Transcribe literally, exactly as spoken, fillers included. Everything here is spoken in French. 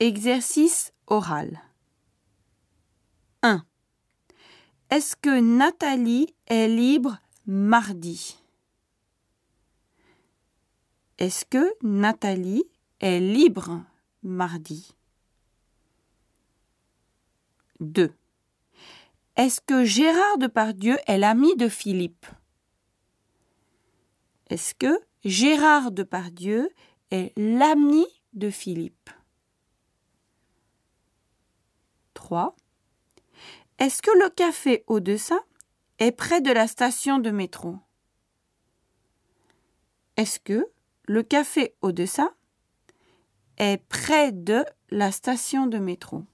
Exercice oral. un. Est-ce que Nathalie est libre mardi? Est-ce que Nathalie est libre mardi? deux. Est-ce que Gérard Depardieu est l'ami de Philippe? Est-ce que Gérard Depardieu est l'ami de Philippe? trois. Est-ce que le café Au-Dessin est près de la station de métro? Est-ce que le café Au-Dessin est près de la station de métro?